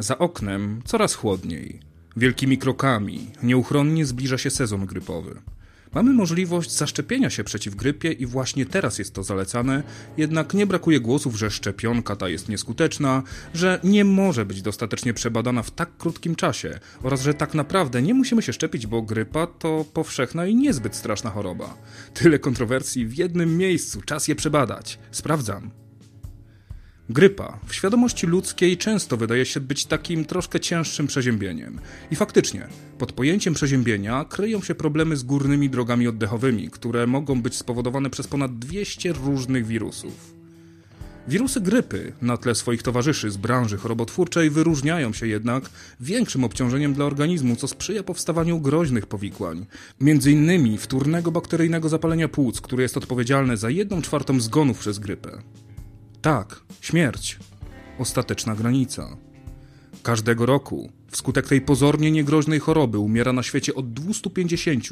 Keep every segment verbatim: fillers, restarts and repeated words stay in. Za oknem coraz chłodniej. Wielkimi krokami nieuchronnie zbliża się sezon grypowy. Mamy możliwość zaszczepienia się przeciw grypie i właśnie teraz jest to zalecane, jednak nie brakuje głosów, że szczepionka ta jest nieskuteczna, że nie może być dostatecznie przebadana w tak krótkim czasie oraz że tak naprawdę nie musimy się szczepić, bo grypa to powszechna i niezbyt straszna choroba. Tyle kontrowersji w jednym miejscu, czas je przebadać. Sprawdzam. Grypa w świadomości ludzkiej często wydaje się być takim troszkę cięższym przeziębieniem. I faktycznie, pod pojęciem przeziębienia kryją się problemy z górnymi drogami oddechowymi, które mogą być spowodowane przez ponad dwieście różnych wirusów. Wirusy grypy na tle swoich towarzyszy z branży chorobotwórczej wyróżniają się jednak większym obciążeniem dla organizmu, co sprzyja powstawaniu groźnych powikłań. Między innymi wtórnego bakteryjnego zapalenia płuc, które jest odpowiedzialne za jedną czwartą zgonów przez grypę. Tak, śmierć. Ostateczna granica. Każdego roku wskutek tej pozornie niegroźnej choroby umiera na świecie od dwieście pięćdziesiąt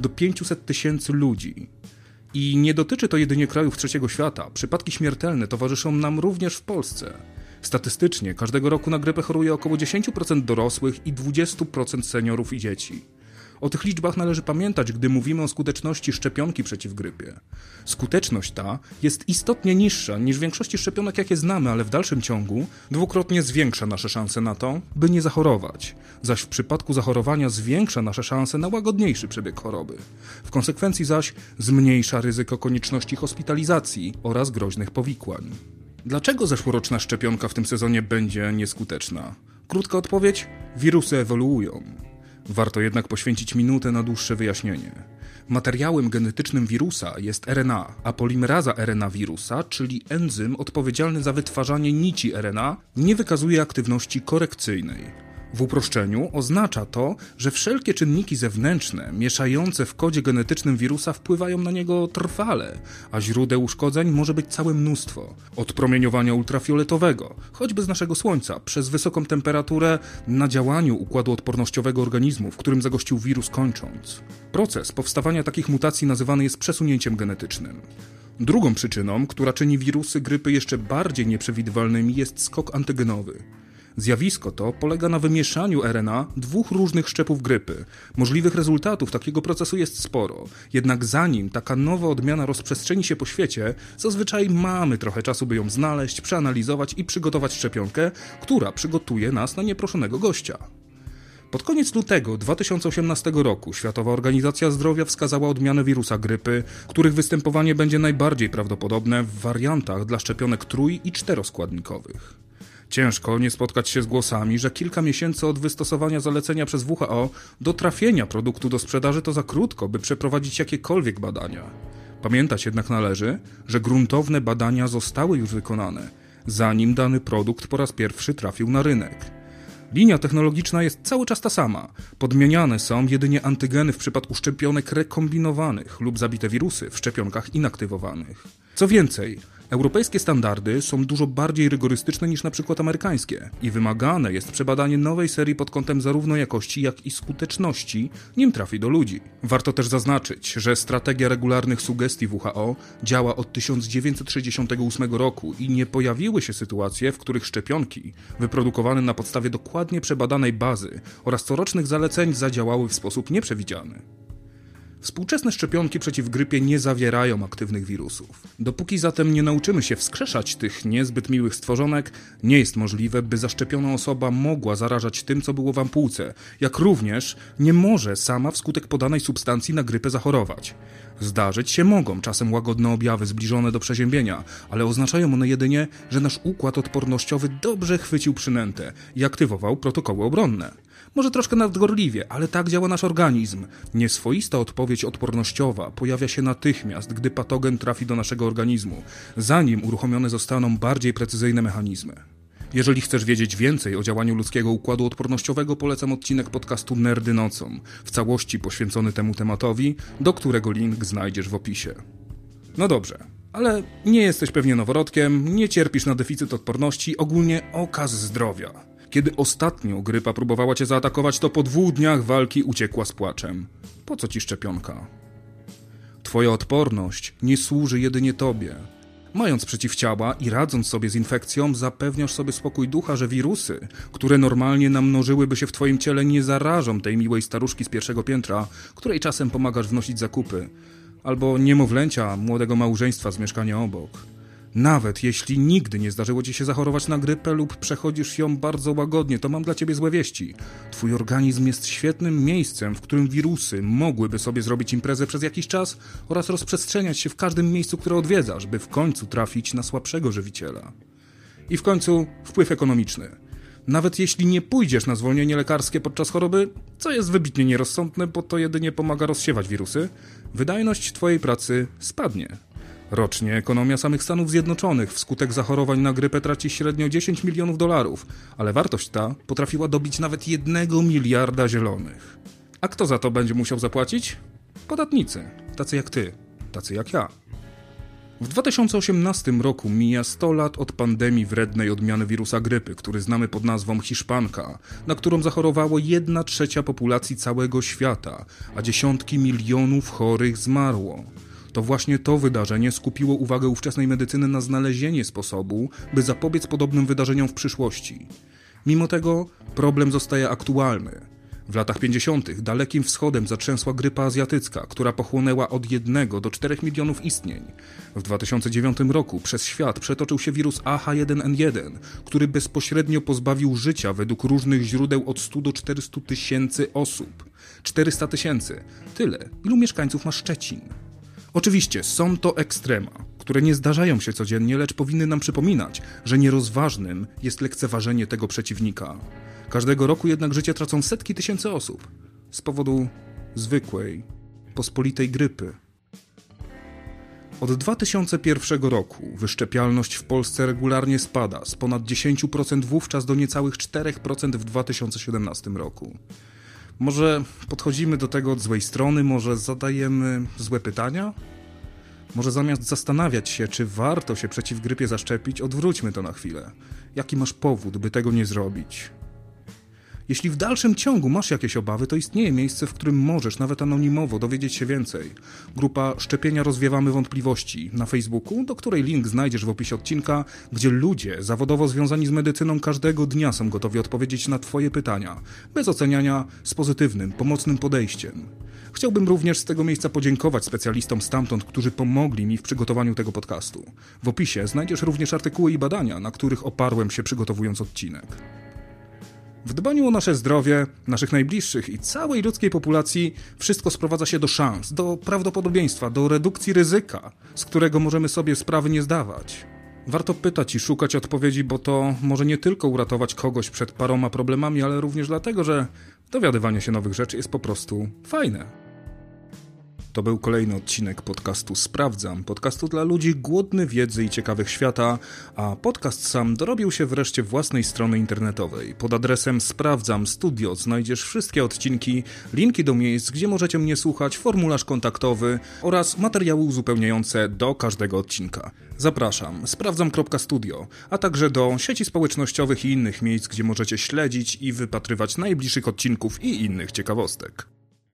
do pięciuset tysięcy ludzi. I nie dotyczy to jedynie krajów trzeciego świata. Przypadki śmiertelne towarzyszą nam również w Polsce. Statystycznie każdego roku na grypę choruje około dziesięć procent dorosłych i dwadzieścia procent seniorów i dzieci. O tych liczbach należy pamiętać, gdy mówimy o skuteczności szczepionki przeciw grypie. Skuteczność ta jest istotnie niższa niż w większości szczepionek, jakie znamy, ale w dalszym ciągu dwukrotnie zwiększa nasze szanse na to, by nie zachorować, zaś w przypadku zachorowania zwiększa nasze szanse na łagodniejszy przebieg choroby. W konsekwencji zaś zmniejsza ryzyko konieczności hospitalizacji oraz groźnych powikłań. Dlaczego zeszłoroczna szczepionka w tym sezonie będzie nieskuteczna? Krótka odpowiedź: wirusy ewoluują. Warto jednak poświęcić minutę na dłuższe wyjaśnienie. Materiałem genetycznym wirusa jest R N A, a polimeraza R N A wirusa, czyli enzym odpowiedzialny za wytwarzanie nici R N A, nie wykazuje aktywności korekcyjnej. W uproszczeniu oznacza to, że wszelkie czynniki zewnętrzne mieszające w kodzie genetycznym wirusa wpływają na niego trwale, a źródeł uszkodzeń może być całe mnóstwo. Od promieniowania ultrafioletowego, choćby z naszego Słońca, przez wysoką temperaturę, na działaniu układu odpornościowego organizmu, w którym zagościł wirus, kończąc. Proces powstawania takich mutacji nazywany jest przesunięciem genetycznym. Drugą przyczyną, która czyni wirusy grypy jeszcze bardziej nieprzewidywalnymi, jest skok antygenowy. Zjawisko to polega na wymieszaniu R N A dwóch różnych szczepów grypy. Możliwych rezultatów takiego procesu jest sporo, jednak zanim taka nowa odmiana rozprzestrzeni się po świecie, zazwyczaj mamy trochę czasu, by ją znaleźć, przeanalizować i przygotować szczepionkę, która przygotuje nas na nieproszonego gościa. Pod koniec lutego dwa tysiące osiemnastego roku Światowa Organizacja Zdrowia wskazała odmiany wirusa grypy, których występowanie będzie najbardziej prawdopodobne w wariantach dla szczepionek trój- i czteroskładnikowych. Ciężko nie spotkać się z głosami, że kilka miesięcy od wystosowania zalecenia przez W H O do trafienia produktu do sprzedaży to za krótko, by przeprowadzić jakiekolwiek badania. Pamiętać jednak należy, że gruntowne badania zostały już wykonane, zanim dany produkt po raz pierwszy trafił na rynek. Linia technologiczna jest cały czas ta sama. Podmieniane są jedynie antygeny w przypadku szczepionek rekombinowanych lub zabite wirusy w szczepionkach inaktywowanych. Co więcej, europejskie standardy są dużo bardziej rygorystyczne niż na przykład amerykańskie i wymagane jest przebadanie nowej serii pod kątem zarówno jakości, jak i skuteczności, nim trafi do ludzi. Warto też zaznaczyć, że strategia regularnych sugestii W H O działa od tysiąc dziewięćset sześćdziesiątego ósmego roku i nie pojawiły się sytuacje, w których szczepionki wyprodukowane na podstawie dokładnie przebadanej bazy oraz corocznych zaleceń zadziałały w sposób nieprzewidziany. Współczesne szczepionki przeciw grypie nie zawierają aktywnych wirusów. Dopóki zatem nie nauczymy się wskrzeszać tych niezbyt miłych stworzonek, nie jest możliwe, by zaszczepiona osoba mogła zarażać tym, co było w ampułce, jak również nie może sama wskutek podanej substancji na grypę zachorować. Zdarzyć się mogą czasem łagodne objawy zbliżone do przeziębienia, ale oznaczają one jedynie, że nasz układ odpornościowy dobrze chwycił przynętę i aktywował protokoły obronne. Może troszkę nadgorliwie, ale tak działa nasz organizm. Nieswoista odpowiedź odpornościowa pojawia się natychmiast, gdy patogen trafi do naszego organizmu, zanim uruchomione zostaną bardziej precyzyjne mechanizmy. Jeżeli chcesz wiedzieć więcej o działaniu ludzkiego układu odpornościowego, polecam odcinek podcastu Nerdy Nocą, w całości poświęcony temu tematowi, do którego link znajdziesz w opisie. No dobrze. Ale nie jesteś pewnie noworodkiem, nie cierpisz na deficyt odporności, ogólnie okaz zdrowia. Kiedy ostatnio grypa próbowała cię zaatakować, to po dwóch dniach walki uciekła z płaczem. Po co ci szczepionka? Twoja odporność nie służy jedynie tobie. Mając przeciwciała i radząc sobie z infekcją, zapewniasz sobie spokój ducha, że wirusy, które normalnie namnożyłyby się w twoim ciele, nie zarażą tej miłej staruszki z pierwszego piętra, której czasem pomagasz wnosić zakupy, albo niemowlęcia młodego małżeństwa z mieszkania obok. Nawet jeśli nigdy nie zdarzyło ci się zachorować na grypę lub przechodzisz ją bardzo łagodnie, to mam dla ciebie złe wieści. Twój organizm jest świetnym miejscem, w którym wirusy mogłyby sobie zrobić imprezę przez jakiś czas oraz rozprzestrzeniać się w każdym miejscu, które odwiedzasz, by w końcu trafić na słabszego żywiciela. I w końcu wpływ ekonomiczny. Nawet jeśli nie pójdziesz na zwolnienie lekarskie podczas choroby, co jest wybitnie nierozsądne, bo to jedynie pomaga rozsiewać wirusy, wydajność twojej pracy spadnie. Rocznie ekonomia samych Stanów Zjednoczonych wskutek zachorowań na grypę traci średnio dziesięć milionów dolarów, ale wartość ta potrafiła dobić nawet jednego miliarda zielonych. A kto za to będzie musiał zapłacić? Podatnicy, tacy jak ty, tacy jak ja. W dwa tysiące osiemnastym roku mija sto lat od pandemii wrednej odmiany wirusa grypy, który znamy pod nazwą Hiszpanka, na którą zachorowało jedna trzecia populacji całego świata, a dziesiątki milionów chorych zmarło. To właśnie to wydarzenie skupiło uwagę ówczesnej medycyny na znalezienie sposobu, by zapobiec podobnym wydarzeniom w przyszłości. Mimo tego problem zostaje aktualny. W latach pięćdziesiątych Dalekim Wschodem zatrzęsła grypa azjatycka, która pochłonęła od jednego do czterech milionów istnień. W dwa tysiące dziewiątym roku przez świat przetoczył się wirus A H jeden N jeden, który bezpośrednio pozbawił życia według różnych źródeł od stu do czterystu tysięcy osób. czterysta tysięcy. Tyle, ilu mieszkańców ma Szczecin. Oczywiście są to ekstrema, które nie zdarzają się codziennie, lecz powinny nam przypominać, że nierozważnym jest lekceważenie tego przeciwnika. Każdego roku jednak życie tracą setki tysięcy osób z powodu zwykłej, pospolitej grypy. Od dwa tysiące pierwszego roku wyszczepialność w Polsce regularnie spada z ponad dziesięciu procent wówczas do niecałych czterech procent w dwa tysiące siedemnastym roku. Może podchodzimy do tego od złej strony, może zadajemy złe pytania? Może zamiast zastanawiać się, czy warto się przeciw grypie zaszczepić, odwróćmy to na chwilę. Jaki masz powód, by tego nie zrobić? Jeśli w dalszym ciągu masz jakieś obawy, to istnieje miejsce, w którym możesz nawet anonimowo dowiedzieć się więcej. Grupa Szczepienia Rozwiewamy Wątpliwości na Facebooku, do której link znajdziesz w opisie odcinka, gdzie ludzie zawodowo związani z medycyną każdego dnia są gotowi odpowiedzieć na twoje pytania, bez oceniania, z pozytywnym, pomocnym podejściem. Chciałbym również z tego miejsca podziękować specjalistom stamtąd, którzy pomogli mi w przygotowaniu tego podcastu. W opisie znajdziesz również artykuły i badania, na których oparłem się przygotowując odcinek. W dbaniu o nasze zdrowie, naszych najbliższych i całej ludzkiej populacji wszystko sprowadza się do szans, do prawdopodobieństwa, do redukcji ryzyka, z którego możemy sobie sprawy nie zdawać. Warto pytać i szukać odpowiedzi, bo to może nie tylko uratować kogoś przed paroma problemami, ale również dlatego, że dowiadywanie się nowych rzeczy jest po prostu fajne. To był kolejny odcinek podcastu Sprawdzam, podcastu dla ludzi głodny wiedzy i ciekawych świata, a podcast sam dorobił się wreszcie własnej strony internetowej. Pod adresem Sprawdzam Studio znajdziesz wszystkie odcinki, linki do miejsc, gdzie możecie mnie słuchać, formularz kontaktowy oraz materiały uzupełniające do każdego odcinka. Zapraszam, sprawdzam kropka studio, a także do sieci społecznościowych i innych miejsc, gdzie możecie śledzić i wypatrywać najbliższych odcinków i innych ciekawostek.